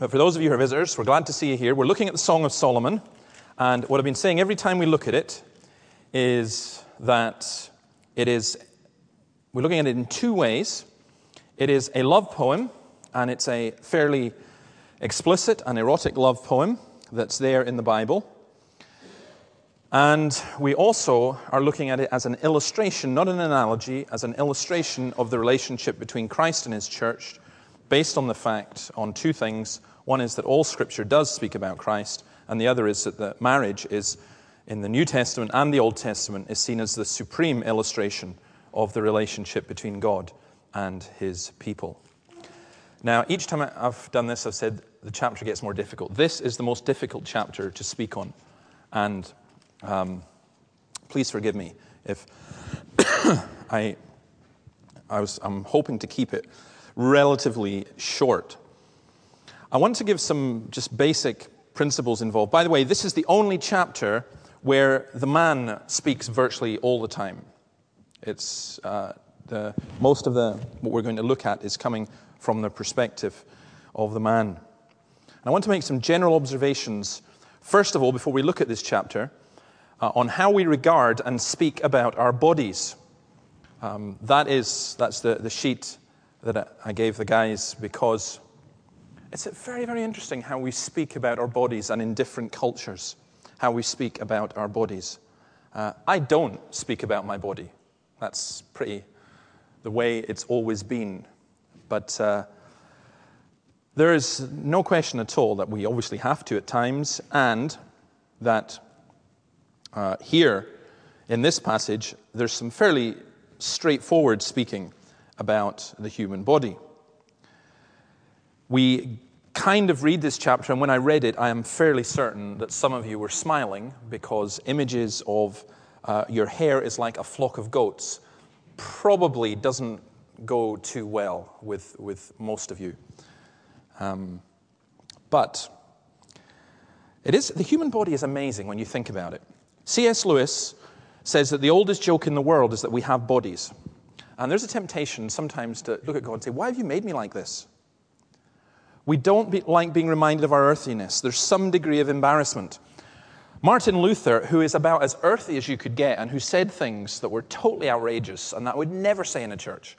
But for those of you who are visitors, we're glad to see you here. We're looking at the Song of Solomon. And what I've been saying every time we look at it is that we're looking at it in two ways. It is a love poem, and it's a fairly explicit and erotic love poem that's there in the Bible. And we also are looking at it as an illustration, not an analogy, as an illustration of the relationship between Christ and his church, based on the fact on two things. One is that all Scripture does speak about Christ, and the other is that the marriage is, in the New Testament and the Old Testament, is seen as the supreme illustration of the relationship between God and his people. Now, each time I've done this, I've said the chapter gets more difficult. This is the most difficult chapter to speak on, and please forgive me if I'm hoping to keep it relatively short. I want to give some just basic principles involved. By the way, this is the only chapter where the man speaks virtually all the time. It's most of what we're going to look at is coming from the perspective of the man. And I want to make some general observations, first of all, before we look at this chapter, on how we regard and speak about our bodies. That's the sheet that I gave the guys, because it's very, very interesting how we speak about our bodies, and in different cultures, how we speak about our bodies. I don't speak about my body. That's pretty the way it's always been. But there is no question at all that we obviously have to at times, and that here, in this passage, there's some fairly straightforward speaking about the human body. We kind of read this chapter, and when I read it, I am fairly certain that some of you were smiling, because images of your hair is like a flock of goats probably doesn't go too well with most of you. But the human body is amazing when you think about it. C.S. Lewis says that the oldest joke in the world is that we have bodies. And there's a temptation sometimes to look at God and say, why have you made me like this? We don't like being reminded of our earthiness. There's some degree of embarrassment. Martin Luther, who is about as earthy as you could get, and who said things that were totally outrageous and that would never say in a church.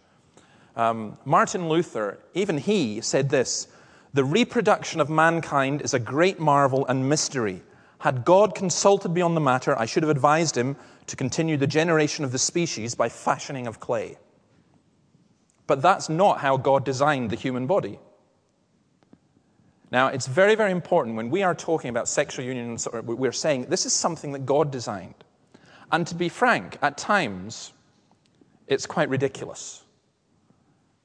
Martin Luther, even he said this: "The reproduction of mankind is a great marvel and mystery. Had God consulted me on the matter, I should have advised him to continue the generation of the species by fashioning of clay." But that's not how God designed the human body. Now, it's very, very important when we are talking about sexual union, we're saying this is something that God designed. And to be frank, at times, it's quite ridiculous.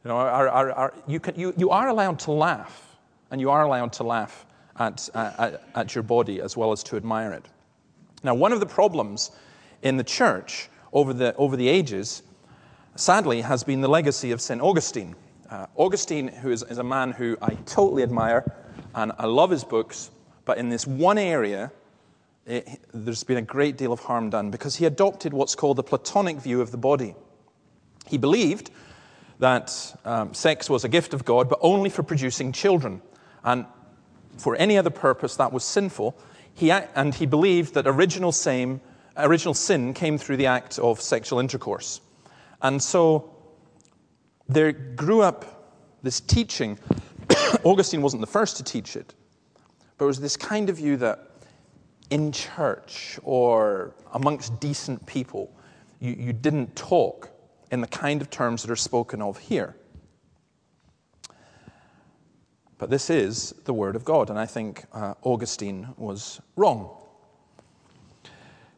You know, you are allowed to laugh, and you are allowed to laugh at your body as well as to admire it. Now, one of the problems in the church over the ages, sadly, has been the legacy of St. Augustine. Augustine, who is a man who I totally admire, and I love his books, but in this one area, there's been a great deal of harm done, because he adopted what's called the Platonic view of the body. He believed that sex was a gift of God, but only for producing children, and for any other purpose that was sinful. He believed that original sin came through the act of sexual intercourse. And so there grew up this teaching. Augustine wasn't the first to teach it, but it was this kind of view that in church or amongst decent people, you didn't talk in the kind of terms that are spoken of here. But this is the Word of God, and I think Augustine was wrong.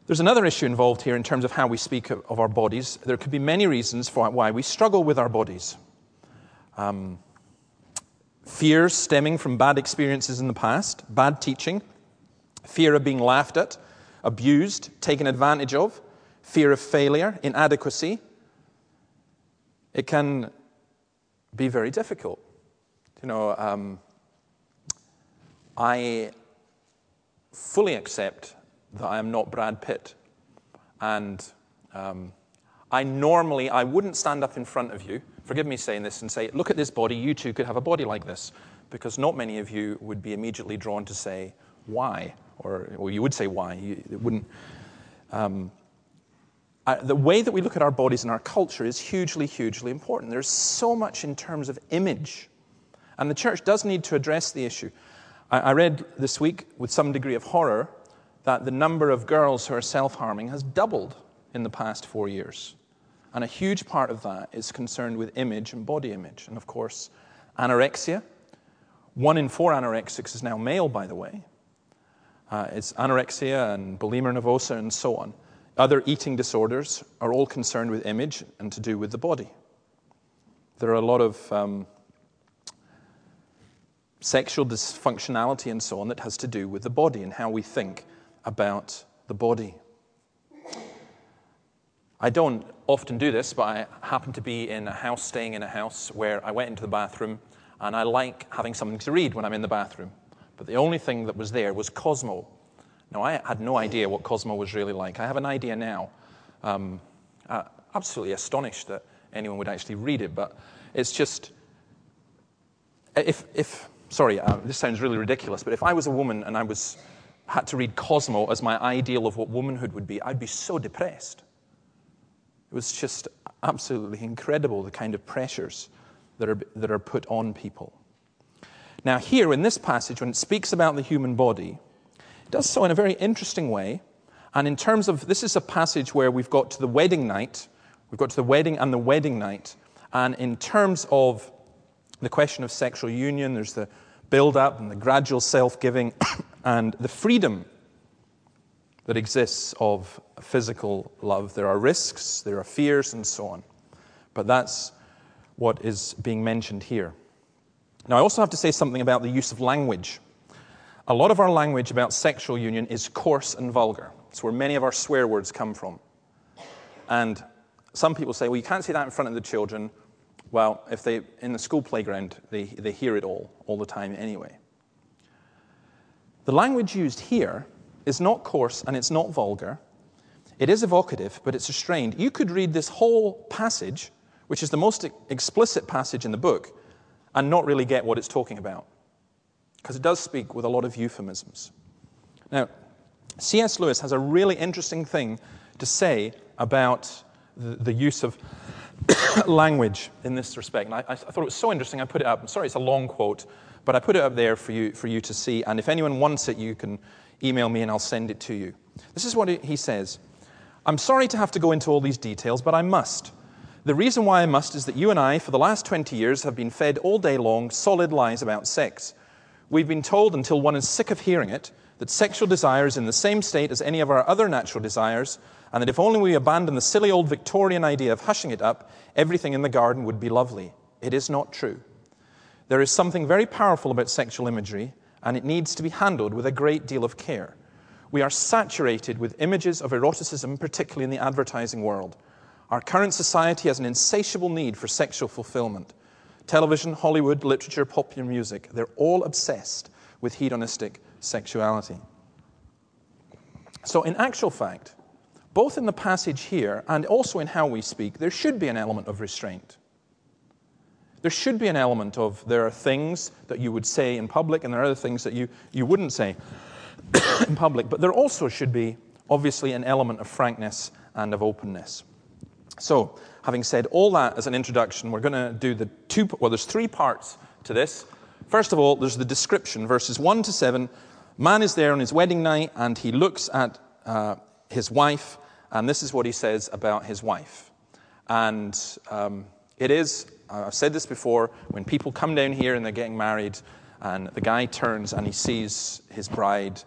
There's another issue involved here in terms of how we speak of our bodies. There could be many reasons for why we struggle with our bodies. Fears stemming from bad experiences in the past, bad teaching, fear of being laughed at, abused, taken advantage of, fear of failure, inadequacy. It can be very difficult. You know, I fully accept that I am not Brad Pitt, and I wouldn't stand up in front of you, forgive me saying this, and say, look at this body, you too could have a body like this, because not many of you would be immediately drawn to say why, or you would say why. It wouldn't. The way that we look at our bodies and our culture is hugely, hugely important. There's so much in terms of image, and the church does need to address the issue. I read this week with some degree of horror that the number of girls who are self-harming has doubled in the past 4 years. And a huge part of that is concerned with image and body image. And of course, anorexia. 1 in 4 anorexics is now male, by the way. It's anorexia and bulimia nervosa and so on. Other eating disorders are all concerned with image and to do with the body. There are a lot of sexual dysfunctionality and so on that has to do with the body and how we think about the body. I don't often do this, but I happen to be in a house, staying in a house, where I went into the bathroom, and I like having something to read when I'm in the bathroom. But the only thing that was there was Cosmo. Now, I had no idea what Cosmo was really like. I have an idea now. Absolutely astonished that anyone would actually read it, but it's just... this sounds really ridiculous, but if I was a woman and I had to read Cosmo as my ideal of what womanhood would be, I'd be so depressed. It was just absolutely incredible, the kind of pressures that are put on people. Now here in this passage, when it speaks about the human body, it does so in a very interesting way. And in terms of, this is a passage where we've got to the wedding night, we've got to the wedding night, and in terms of the question of sexual union, there's the build-up and the gradual self-giving and the freedom that exists of physical love. There are risks, there are fears, and so on. But that's what is being mentioned here. Now, I also have to say something about the use of language. A lot of our language about sexual union is coarse and vulgar. It's where many of our swear words come from. And some people say, well, you can't say that in front of the children. Well, if they in the school playground, they hear it all the time anyway. The language used here is not coarse and it's not vulgar. It is evocative, but it's restrained. You could read this whole passage, which is the most explicit passage in the book, and not really get what it's talking about, because it does speak with a lot of euphemisms. Now, C.S. Lewis has a really interesting thing to say about the use of language in this respect. And I thought it was so interesting, I put it up. I'm sorry it's a long quote, but I put it up there for you to see. And if anyone wants it, you can email me and I'll send it to you. This is what he says. "I'm sorry to have to go into all these details, but I must. The reason why I must is that you and I, for the last 20 years, have been fed all day long solid lies about sex. We've been told, until one is sick of hearing it, that sexual desire is in the same state as any of our other natural desires, and that if only we abandon the silly old Victorian idea of hushing it up, everything in the garden would be lovely. It is not true. There is something very powerful about sexual imagery, and it needs to be handled with a great deal of care. We are saturated with images of eroticism, particularly in the advertising world. Our current society has an insatiable need for sexual fulfillment. Television, Hollywood, literature, popular music, they're all obsessed with hedonistic sexuality." So in actual fact, both in the passage here and also in how we speak, there should be an element of restraint. There should be an element of there are things that you would say in public and there are other things that you wouldn't say in public. But there also should be, obviously, an element of frankness and of openness. So, having said all that as an introduction, we're going to do there's 3 parts to this. First of all, there's the description, verses 1-7. Man is there on his wedding night and he looks at his wife. And this is what he says about his wife. And it is, I've said this before, when people come down here and they're getting married and the guy turns and he sees his bride,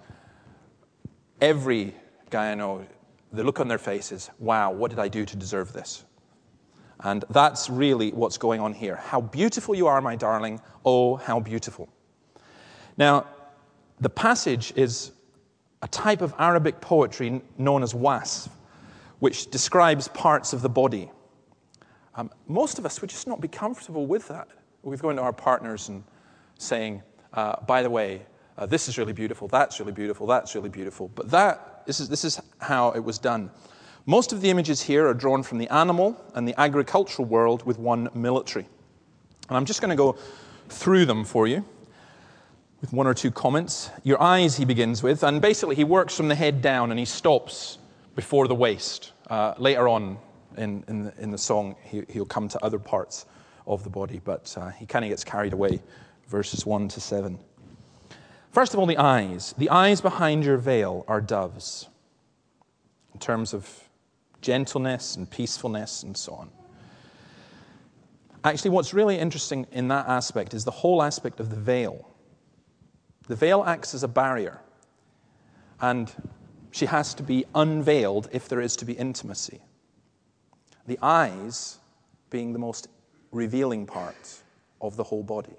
every guy I know, the look on their face is, wow, what did I do to deserve this? And that's really what's going on here. How beautiful you are, my darling. Oh, how beautiful. Now, the passage is a type of Arabic poetry known as wasf, which describes parts of the body. Most of us would just not be comfortable with that. We've gone to our partners and saying, by the way, this is really beautiful, that's really beautiful, that's really beautiful. But this is how it was done. Most of the images here are drawn from the animal and the agricultural world with one military. And I'm just going to go through them for you. with one or two comments. Your eyes, he begins with, and basically he works from the head down and he stops before the waist. Later on in the song, he'll come to other parts of the body, but he kind of gets carried away, verses 1 to 7. First of all, the eyes. The eyes behind your veil are doves, in terms of gentleness and peacefulness and so on. Actually, what's really interesting in that aspect is the whole aspect of the veil. The veil acts as a barrier, and she has to be unveiled if there is to be intimacy. The eyes being the most revealing part of the whole body.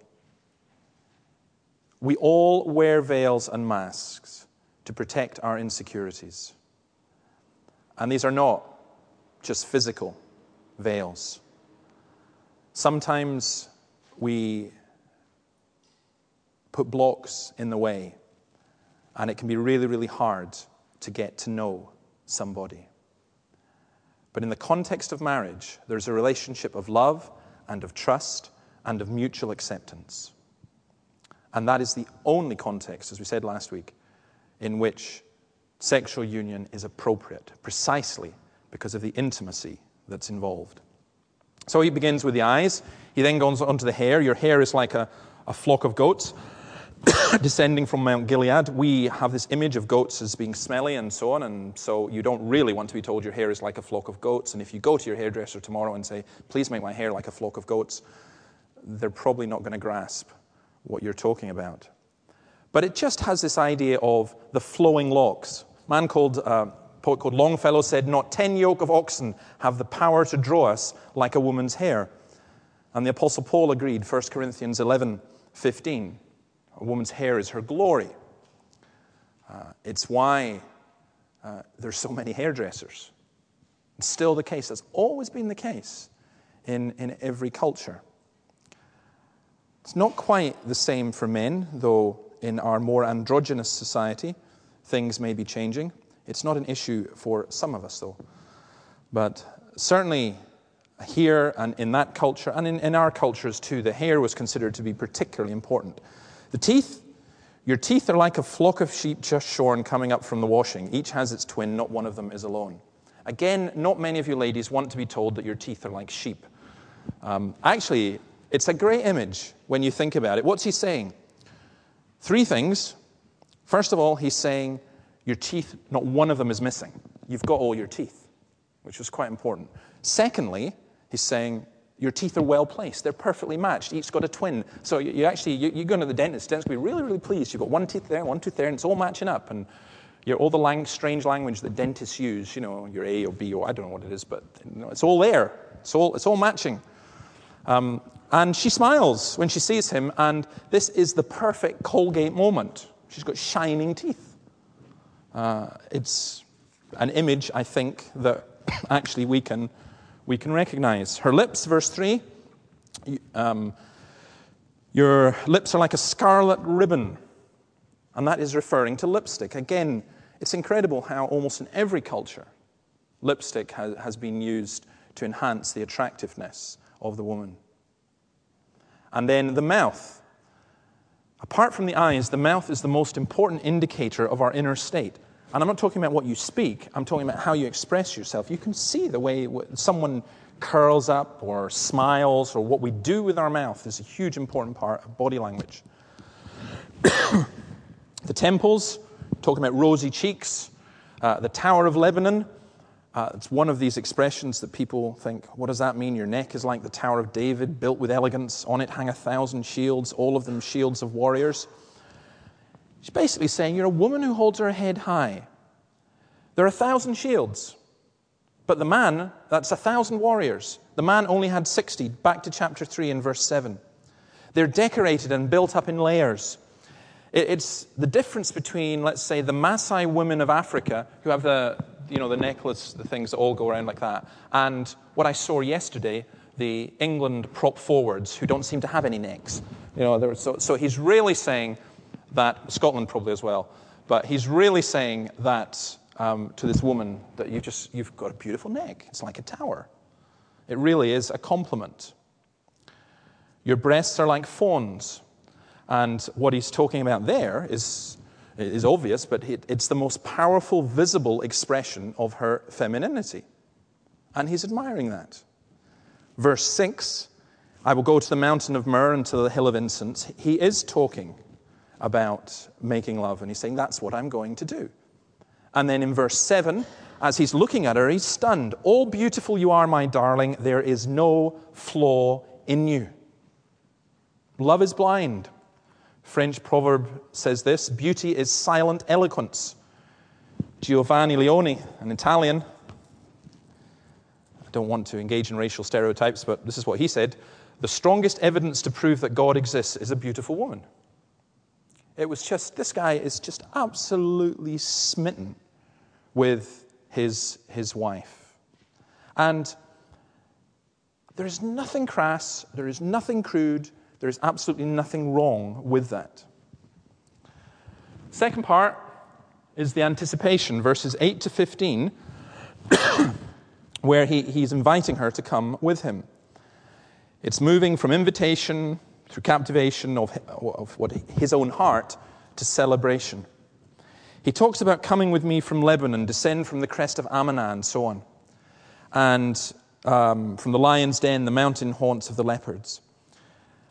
We all wear veils and masks to protect our insecurities. And these are not just physical veils. Sometimes we put blocks in the way, and it can be really, really hard to get to know somebody. But in the context of marriage, there's a relationship of love and of trust and of mutual acceptance. And that is the only context, as we said last week, in which sexual union is appropriate, precisely because of the intimacy that's involved. So he begins with the eyes. He then goes on to the hair. Your hair is like a flock of goats descending from Mount Gilead. We have this image of goats as being smelly and so on, and so you don't really want to be told your hair is like a flock of goats. And if you go to your hairdresser tomorrow and say, please make my hair like a flock of goats, they're probably not going to grasp what you're talking about. But it just has this idea of the flowing locks. A poet called Longfellow said, not 10 yoke of oxen have the power to draw us like a woman's hair. And the Apostle Paul agreed, 1 Corinthians 11:15. A woman's hair is her glory. It's why there's so many hairdressers. It's still the case. That's always been the case in every culture. It's not quite the same for men, though in our more androgynous society, things may be changing. It's not an issue for some of us, though. But certainly here and in that culture, and in our cultures too, the hair was considered to be particularly important. The teeth. Your teeth are like a flock of sheep just shorn coming up from the washing. Each has its twin, not one of them is alone. Again, not many of you ladies want to be told that your teeth are like sheep. Actually, it's a great image when you think about it. What's he saying? Three things. First of all, he's saying, your teeth, not one of them is missing. You've got all your teeth, which was quite important. Secondly, he's saying, your teeth are well placed. They're perfectly matched. Each got a twin. So you go to the dentist. The dentist will be really, really pleased. You've got one tooth there, one tooth there, and it's all matching up. And all the strange language that dentists use, your A or B, or I don't know what it is, but it's all there. It's all matching. And she smiles when she sees him, and this is the perfect Colgate moment. She's got shining teeth. It's an image, I think, that actually we can recognize. Her lips, verse 3, your lips are like a scarlet ribbon, and that is referring to lipstick. Again, it's incredible how almost in every culture, lipstick has been used to enhance the attractiveness of the woman. And then the mouth. Apart from the eyes, the mouth is the most important indicator of our inner state. And I'm not talking about what you speak. I'm talking about how you express yourself. You can see the way someone curls up or smiles, or what we do with our mouth is a huge important part of body language. The temples, talking about rosy cheeks. The Tower of Lebanon. It's one of these expressions that people think, what does that mean? Your neck is like the Tower of David, built with elegance. On it hang 1,000 shields, all of them shields of warriors. She's basically saying, you're a woman who holds her head high. There are 1,000 shields. But the man, that's 1,000 warriors. The man only had 60, back to chapter 3 and verse 7. They're decorated and built up in layers. It's the difference between, let's say, the Maasai women of Africa, who have the necklace, the things that all go around like that. And what I saw yesterday, the England prop forwards who don't seem to have any necks. So he's really saying that, Scotland probably as well, but he's really saying that to this woman that you've got a beautiful neck. It's like a tower. It really is a compliment. Your breasts are like fawns. And what he's talking about there is obvious, but it's the most powerful visible expression of her femininity. And he's admiring that. Verse 6, I will go to the mountain of myrrh and to the hill of incense. He is talking about making love, and he's saying, that's what I'm going to do. And then in verse 7, as he's looking at her, he's stunned. Oh, beautiful you are, my darling. There is no flaw in you. Love is blind. French proverb says this, beauty is silent eloquence. Giovanni Leone, an Italian, I don't want to engage in racial stereotypes, but this is what he said, the strongest evidence to prove that God exists is a beautiful woman. It was just, this guy is just absolutely smitten with his wife. And there is nothing crass, there is nothing crude, there is absolutely nothing wrong with that. Second part is the anticipation, verses 8 to 15, where he's inviting her to come with him. It's moving from invitation through captivation of what his own heart to celebration. He talks about coming with me from Lebanon, descend from the crest of Amana, and so on, and from the lion's den, the mountain haunts of the leopards.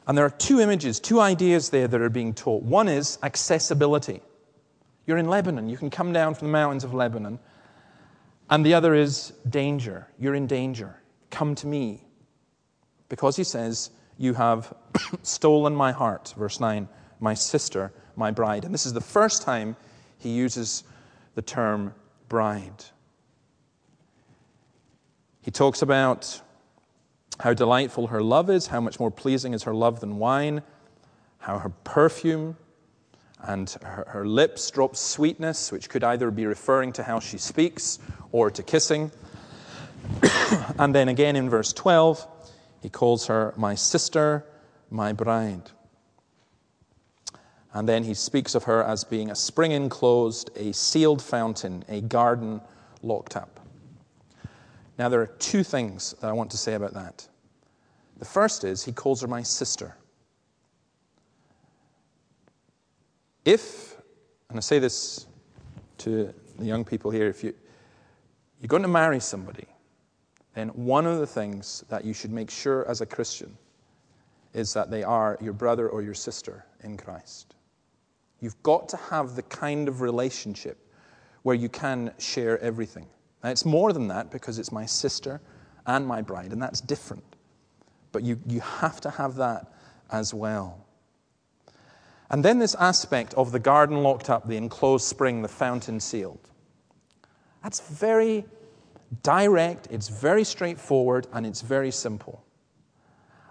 And there are two images, two ideas there that are being taught. One is accessibility. You're in Lebanon. You can come down from the mountains of Lebanon. And the other is danger. You're in danger. Come to me. Because he says, you have stolen my heart, verse 9, my sister, my bride. And this is the first time he uses the term bride. He talks about how delightful her love is, how much more pleasing is her love than wine, how her perfume and her lips drop sweetness, which could either be referring to how she speaks or to kissing. And then again in verse 12, he calls her my sister, my bride. And then he speaks of her as being a spring enclosed, a sealed fountain, a garden locked up. Now, there are two things that I want to say about that. The first is, he calls her my sister. If, and I say this to the young people here, if you're going to marry somebody, then one of the things that you should make sure as a Christian is that they are your brother or your sister in Christ. You've got to have the kind of relationship where you can share everything. Now, it's more than that because it's my sister and my bride, and that's different. But you have to have that as well. And then this aspect of the garden locked up, the enclosed spring, the fountain sealed. That's very direct, it's very straightforward, and it's very simple.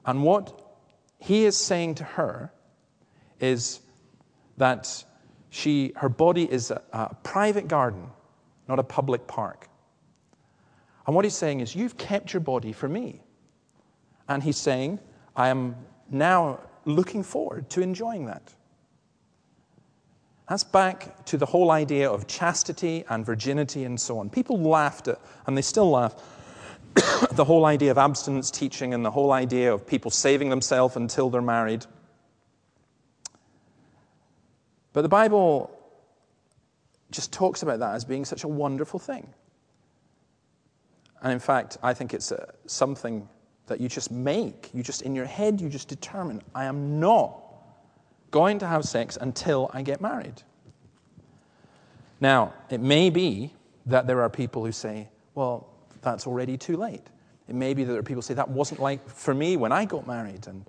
And what he is saying to her is that her body is a private garden, not a public park. And what he's saying is, you've kept your body for me. And he's saying, I am now looking forward to enjoying that. That's back to the whole idea of chastity and virginity and so on. People laughed at, and they still laugh, the whole idea of abstinence teaching and the whole idea of people saving themselves until they're married. But the Bible just talks about that as being such a wonderful thing. And in fact, I think it's something that you just make. You just, in your head, you just determine, I am not going to have sex until I get married. Now, it may be that there are people who say, well, that's already too late. It may be that there are people who say, that wasn't like for me when I got married. And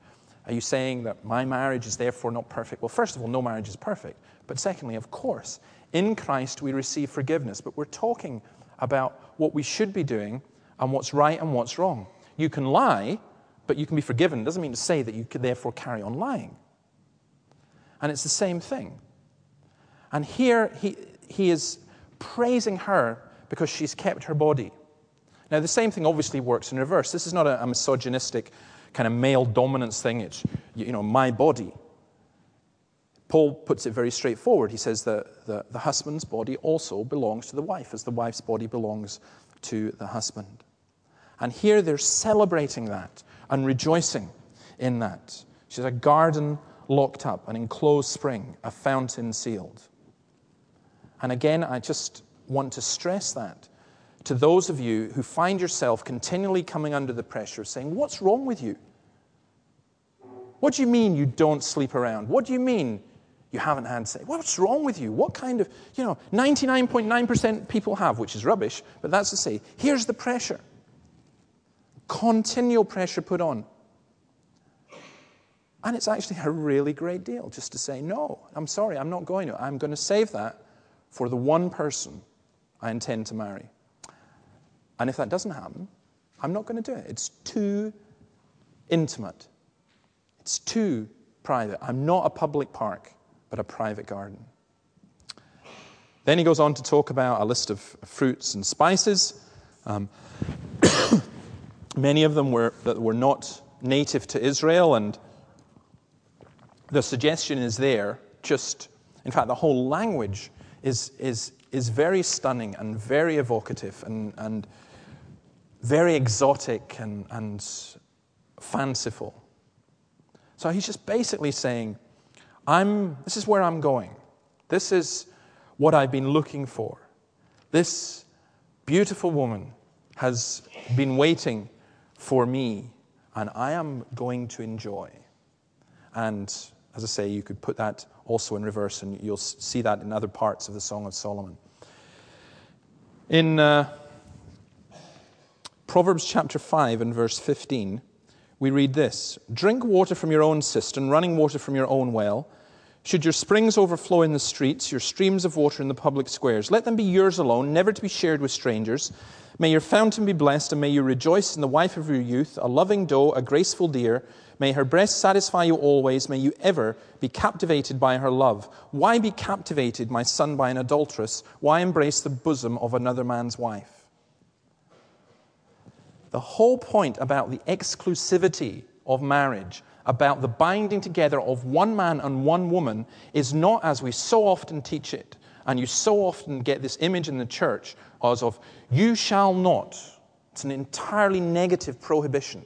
are you saying that my marriage is therefore not perfect? Well, first of all, no marriage is perfect. But secondly, of course, in Christ we receive forgiveness. But we're talking about what we should be doing and what's right and what's wrong. You can lie, but you can be forgiven. It doesn't mean to say that you could therefore carry on lying. And it's the same thing. And here he is praising her because she's kept her body. Now, the same thing obviously works in reverse. This is not a misogynistic kind of male dominance thing. It's, my body. Paul puts it very straightforward. He says that the husband's body also belongs to the wife, as the wife's body belongs to the husband. And here they're celebrating that and rejoicing in that. She's a garden locked up, an enclosed spring, a fountain sealed. And again, I just want to stress that to those of you who find yourself continually coming under the pressure, saying, what's wrong with you? What do you mean you don't sleep around? What do you mean you haven't had sex? What's wrong with you? What kind of, 99.9% people have, which is rubbish, but that's to say, here's the pressure. Continual pressure put on. And it's actually a really great deal just to say, no, I'm sorry, I'm not going to. I'm going to save that for the one person I intend to marry. And if that doesn't happen, I'm not going to do it. It's too intimate. It's too private. I'm not a public park, but a private garden. Then he goes on to talk about a list of fruits and spices. Many of them were not native to Israel, and the suggestion is there. Just, in fact, the whole language is very stunning and very evocative and very exotic and fanciful. So he's just basically saying, this is where I'm going. This is what I've been looking for. This beautiful woman has been waiting for me, and I am going to enjoy. And as I say, you could put that also in reverse, and you'll see that in other parts of the Song of Solomon. In Proverbs chapter 5 and verse 15, we read this: drink water from your own cistern, running water from your own well. Should your springs overflow in the streets, your streams of water in the public squares, let them be yours alone, never to be shared with strangers. May your fountain be blessed, and may you rejoice in the wife of your youth, a loving doe, a graceful deer. May her breast satisfy you always. May you ever be captivated by her love. Why be captivated, my son, by an adulteress? Why embrace the bosom of another man's wife? The whole point about the exclusivity of marriage, about the binding together of one man and one woman, is not as we so often teach it, and you so often get this image in the church as of, you shall not. It's an entirely negative prohibition.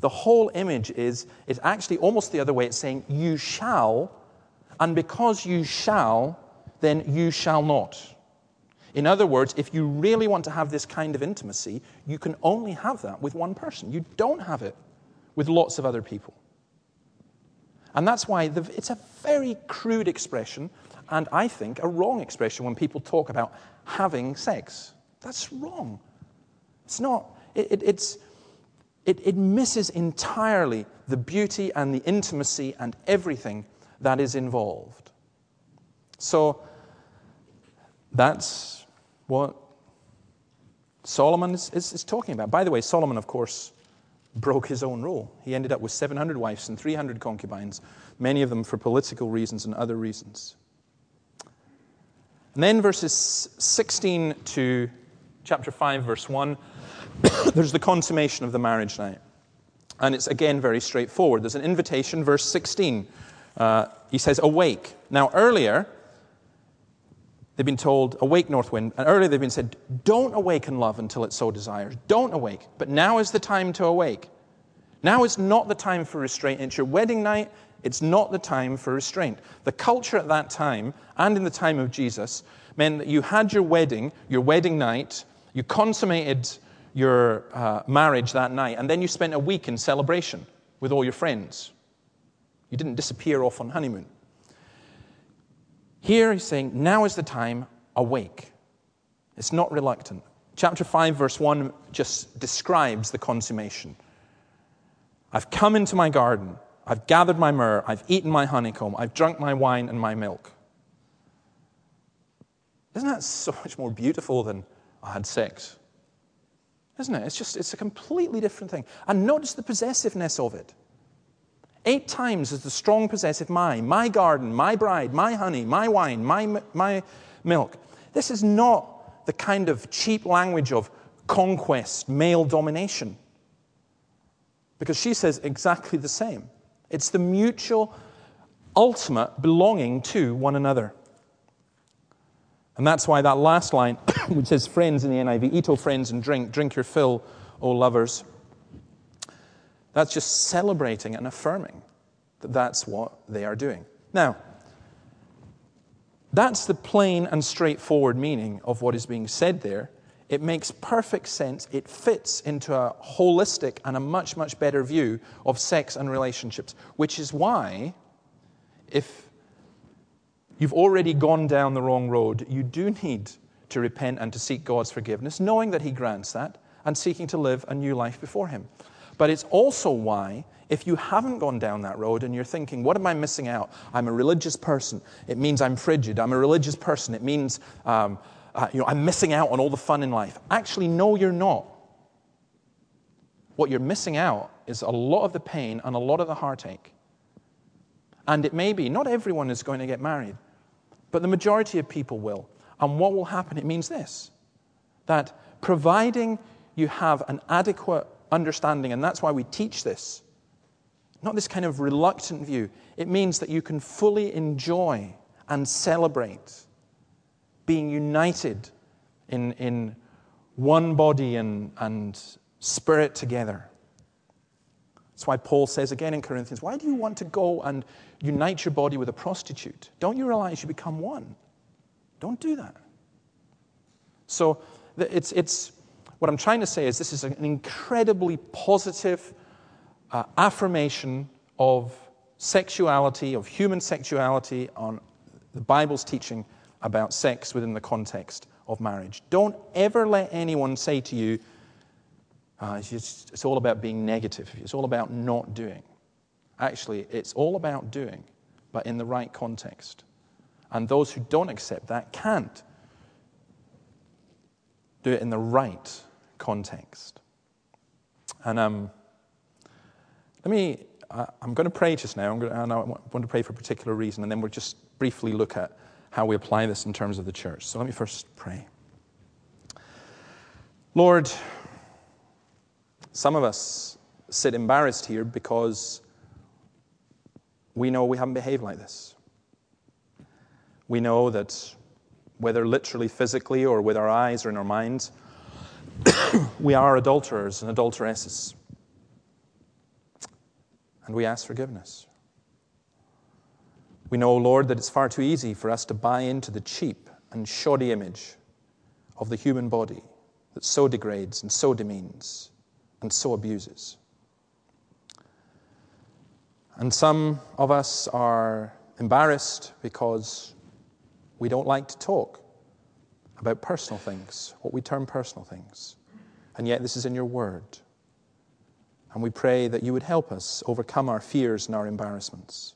The whole image is actually almost the other way. It's saying, you shall, and because you shall, then you shall not. In other words, if you really want to have this kind of intimacy, you can only have that with one person. You don't have it with lots of other people. And that's why it's a very crude expression, and I think a wrong expression when people talk about having sex. That's wrong. It's not. It misses entirely the beauty and the intimacy and everything that is involved. So that's what Solomon is talking about. By the way, Solomon, of course, broke his own rule. He ended up with 700 wives and 300 concubines, many of them for political reasons and other reasons. And then verses 16 to chapter 5, verse 1, there's the consummation of the marriage night. And it's, again, very straightforward. There's an invitation, verse 16. He says, awake. Now, earlier, they've been told, awake, north wind. And earlier they've been said, don't awaken love until it so desires. Don't awake. But now is the time to awake. Now is not the time for restraint. It's your wedding night. It's not the time for restraint. The culture at that time, and in the time of Jesus, meant that you had your wedding night, you consummated your marriage that night, and then you spent a week in celebration with all your friends. You didn't disappear off on honeymoon. Here he's saying, now is the time, awake. It's not reluctant. Chapter 5, verse 1 just describes the consummation. I've come into my garden. I've gathered my myrrh. I've eaten my honeycomb. I've drunk my wine and my milk. Isn't that so much more beautiful than I had sex? Isn't it? It's a completely different thing. And notice the possessiveness of it. 8 times is the strong possessive my garden, my bride, my honey, my wine, my milk. This is not the kind of cheap language of conquest, male domination. Because she says exactly the same. It's the mutual, ultimate belonging to one another. And that's why that last line, which says friends in the NIV, eat, O friends, and drink, drink your fill, O lovers. That's just celebrating and affirming That's what they are doing. Now, that's the plain and straightforward meaning of what is being said there. It makes perfect sense. It fits into a holistic and a much, much better view of sex and relationships, which is why if you've already gone down the wrong road, you do need to repent and to seek God's forgiveness, knowing that He grants that and seeking to live a new life before Him. But it's also why, if you haven't gone down that road and you're thinking, what am I missing out? I'm a religious person. It means I'm frigid. I'm a religious person. It means I'm missing out on all the fun in life. Actually, no, you're not. What you're missing out is a lot of the pain and a lot of the heartache. And it may be, not everyone is going to get married, but the majority of people will. And what will happen? It means this, that providing you have an adequate understanding, and that's why we teach this, not this kind of reluctant view. It means that you can fully enjoy and celebrate being united in one body and spirit together. That's why Paul says again in Corinthians, why do you want to go and unite your body with a prostitute? Don't you realize you become one? Don't do that. So it's what I'm trying to say is this is an incredibly positive affirmation of sexuality, of human sexuality, on the Bible's teaching about sex within the context of marriage. Don't ever let anyone say to you, it's all about being negative. It's all about not doing. Actually, it's all about doing, but in the right context. And those who don't accept that can't do it in the right context. And I'm going to pray just now, and I want to pray for a particular reason, and then we'll just briefly look at how we apply this in terms of the church. So let me first pray. Lord, some of us sit embarrassed here because we know we haven't behaved like this. We know that whether literally, physically, or with our eyes or in our minds, we are adulterers and adulteresses. And we ask forgiveness. We know, Lord, that it's far too easy for us to buy into the cheap and shoddy image of the human body that so degrades and so demeans and so abuses. And some of us are embarrassed because we don't like to talk about personal things, what we term personal things. And yet this is in your word. And we pray that you would help us overcome our fears and our embarrassments,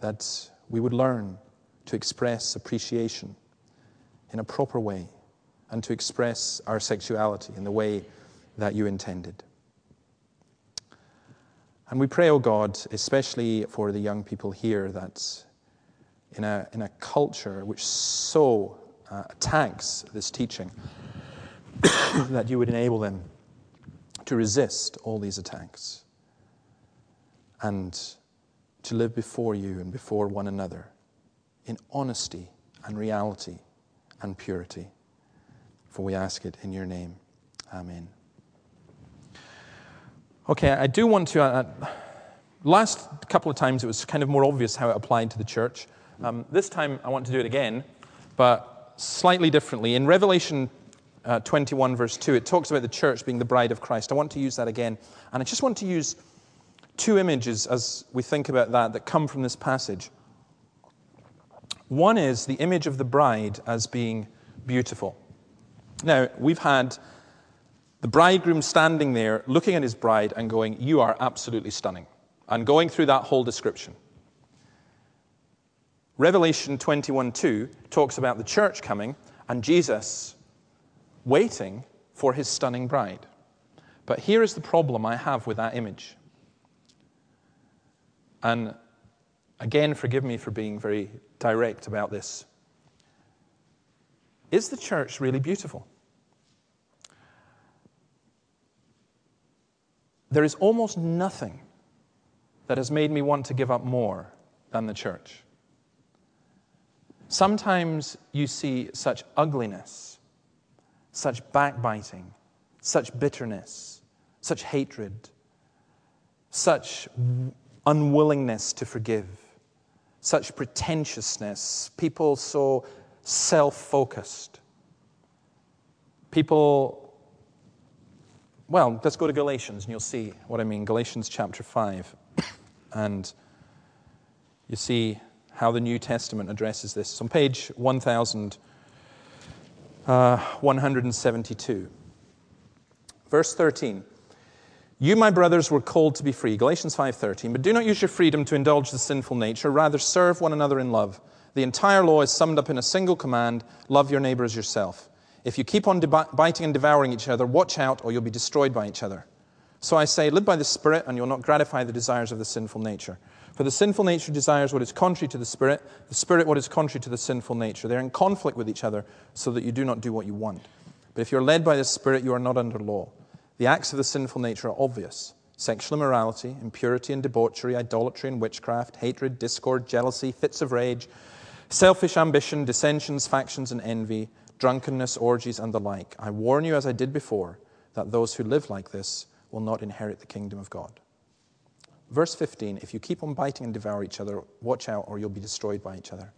that we would learn to express appreciation in a proper way and to express our sexuality in the way that you intended. And we pray, O God, especially for the young people here, that in a culture which so attacks this teaching, that you would enable them to resist all these attacks and to live before you and before one another in honesty and reality and purity. For we ask it in your name. Amen. Okay, I do want to... last couple of times it was kind of more obvious how it applied to the church. This time I want to do it again, but slightly differently. In Revelation 21 verse 2, it talks about the church being the bride of Christ. I want to use that again. And I just want to use two images as we think about that come from this passage. One is the image of the bride as being beautiful. Now, we've had the bridegroom standing there looking at his bride and going, "You are absolutely stunning," and going through that whole description. Revelation 21:2 talks about the church coming and Jesus waiting for his stunning bride. But here is the problem I have with that image. And again, forgive me for being very direct about this. Is the church really beautiful? There is almost nothing that has made me want to give up more than the church. Sometimes you see such ugliness, such backbiting, such bitterness, such hatred, such unwillingness to forgive, such pretentiousness, people so self-focused. People, well, let's go to Galatians and you'll see what I mean. Galatians chapter 5. And you see how the New Testament addresses this. It's on page 1172. Verse 13. You, my brothers, were called to be free. Galatians 5:13. But do not use your freedom to indulge the sinful nature. Rather, serve one another in love. The entire law is summed up in a single command. Love your neighbor as yourself. If you keep on biting and devouring each other, watch out or you'll be destroyed by each other. So I say, live by the Spirit and you'll not gratify the desires of the sinful nature. For the sinful nature desires what is contrary to the Spirit what is contrary to the sinful nature. They're in conflict with each other so that you do not do what you want. But if you're led by the Spirit, you are not under law. The acts of the sinful nature are obvious. Sexual immorality, impurity and debauchery, idolatry and witchcraft, hatred, discord, jealousy, fits of rage, selfish ambition, dissensions, factions and envy, drunkenness, orgies and the like. I warn you, as I did before, that those who live like this will not inherit the kingdom of God. Verse 15, if you keep on biting and devour each other, watch out or you'll be destroyed by each other.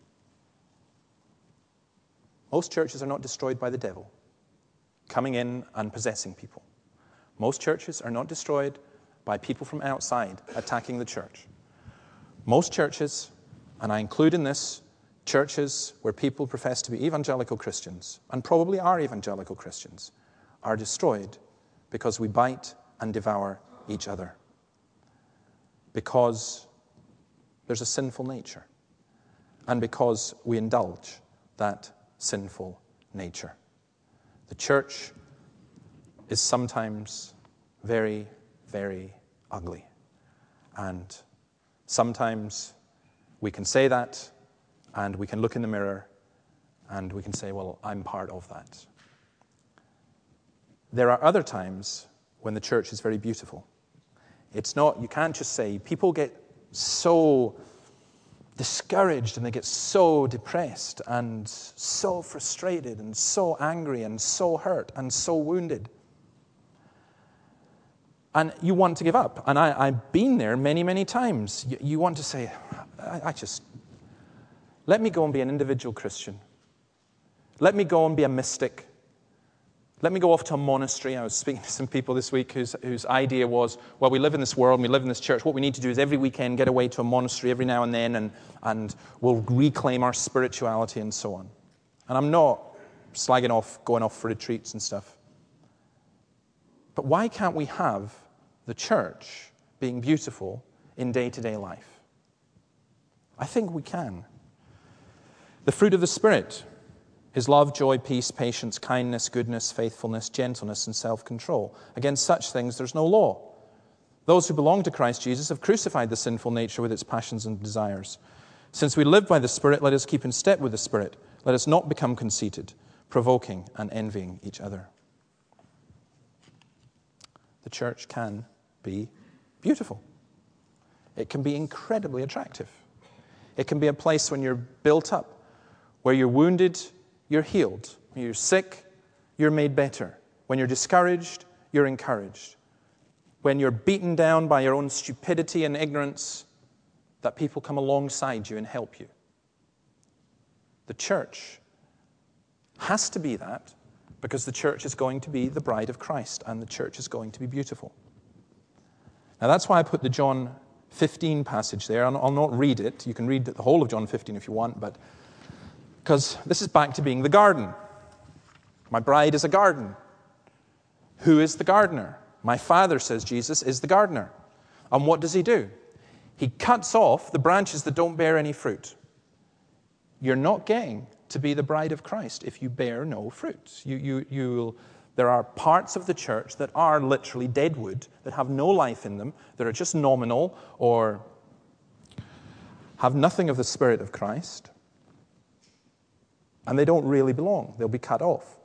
Most churches are not destroyed by the devil coming in and possessing people. Most churches are not destroyed by people from outside attacking the church. Most churches, and I include in this churches where people profess to be evangelical Christians, and probably are evangelical Christians, are destroyed because we bite and devour each other. Because there's a sinful nature, and because we indulge that sinful nature. The church is sometimes very, very ugly. And sometimes we can say that, and we can look in the mirror, and we can say, well, I'm part of that. There are other times when the church is very beautiful. It's not, you can't just say, people get so discouraged and they get so depressed and so frustrated and so angry and so hurt and so wounded. And you want to give up. And I've been there many, many times. You want to say, let me go and be an individual Christian. Let me go and be a mystic. Let me go off to a monastery. I was speaking to some people this week whose idea was, well, we live in this world and we live in this church. What we need to do is every weekend get away to a monastery every now and then and we'll reclaim our spirituality and so on. And I'm not slagging off, going off for retreats and stuff. But why can't we have the church being beautiful in day-to-day life? I think we can. The fruit of the Spirit is love, joy, peace, patience, kindness, goodness, faithfulness, gentleness, and self-control. Against such things there's no law. Those who belong to Christ Jesus have crucified the sinful nature with its passions and desires. Since we live by the Spirit, let us keep in step with the Spirit. Let us not become conceited, provoking and envying each other. The church can be beautiful. It can be incredibly attractive. It can be a place when you're built up, where you're wounded, you're healed. When you're sick, you're made better. When you're discouraged, you're encouraged. When you're beaten down by your own stupidity and ignorance, that people come alongside you and help you. The church has to be that, because the church is going to be the bride of Christ, and the church is going to be beautiful. Now that's why I put the John 15 passage there. I'll not read it. You can read the whole of John 15 if you want, but because this is back to being the garden. My bride is a garden. Who is the gardener? My Father, says Jesus, is the gardener. And what does he do? He cuts off the branches that don't bear any fruit. You're not getting to be the bride of Christ if you bear no fruit. There are parts of the church that are literally dead wood, that have no life in them, that are just nominal or have nothing of the Spirit of Christ. And they don't really belong. They'll be cut off.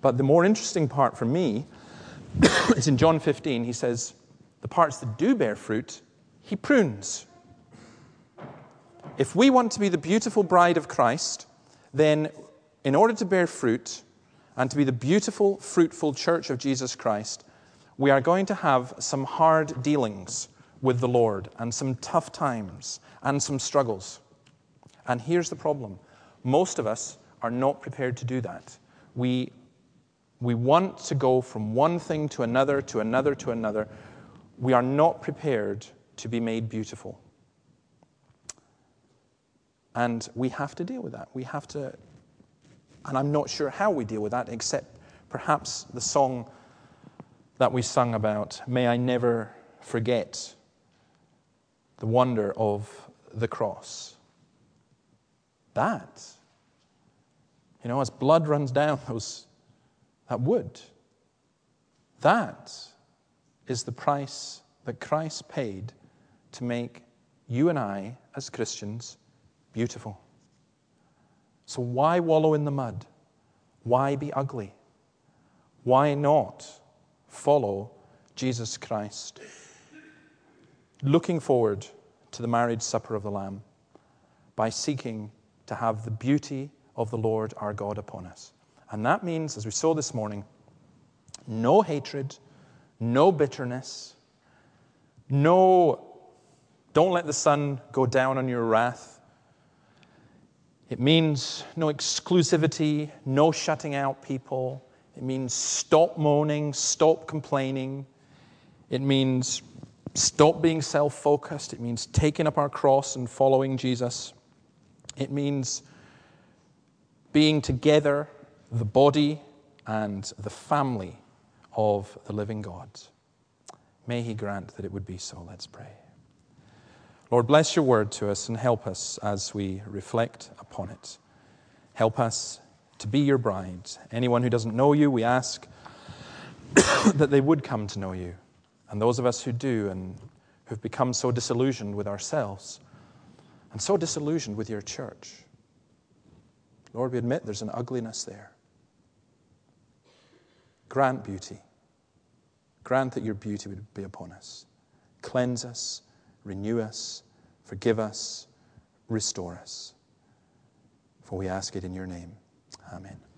But the more interesting part for me is in John 15, he says, the parts that do bear fruit, he prunes. If we want to be the beautiful bride of Christ, then in order to bear fruit and to be the beautiful, fruitful church of Jesus Christ, we are going to have some hard dealings with the Lord and some tough times and some struggles. And here's the problem. Most of us are not prepared to do that. We want to go from one thing to another, to another, to another. We are not prepared to be made beautiful. And we have to deal with that. We have to, and I'm not sure how we deal with that, except perhaps the song that we sung about, may I never forget the wonder of the cross. That, you know, as blood runs down that wood, that is the price that Christ paid to make you and I, as Christians, beautiful. So why wallow in the mud? Why be ugly? Why not follow Jesus Christ? Looking forward to the marriage supper of the Lamb by seeking to have the beauty of the Lord our God upon us. And that means, as we saw this morning, no hatred, no bitterness, don't let the sun go down on your wrath. It means no exclusivity, no shutting out people. It means stop moaning, stop complaining. It means stop being self-focused. It means taking up our cross and following Jesus. It means being together, the body and the family of the living God. May He grant that it would be so. Let's pray. Lord, bless your word to us and help us as we reflect upon it. Help us to be your bride. Anyone who doesn't know you, we ask that they would come to know you. And those of us who do and who've become so disillusioned with ourselves and so disillusioned with your church, Lord, we admit there's an ugliness there. Grant beauty. Grant that your beauty would be upon us. Cleanse us, renew us, forgive us, restore us. For we ask it in your name. Amen.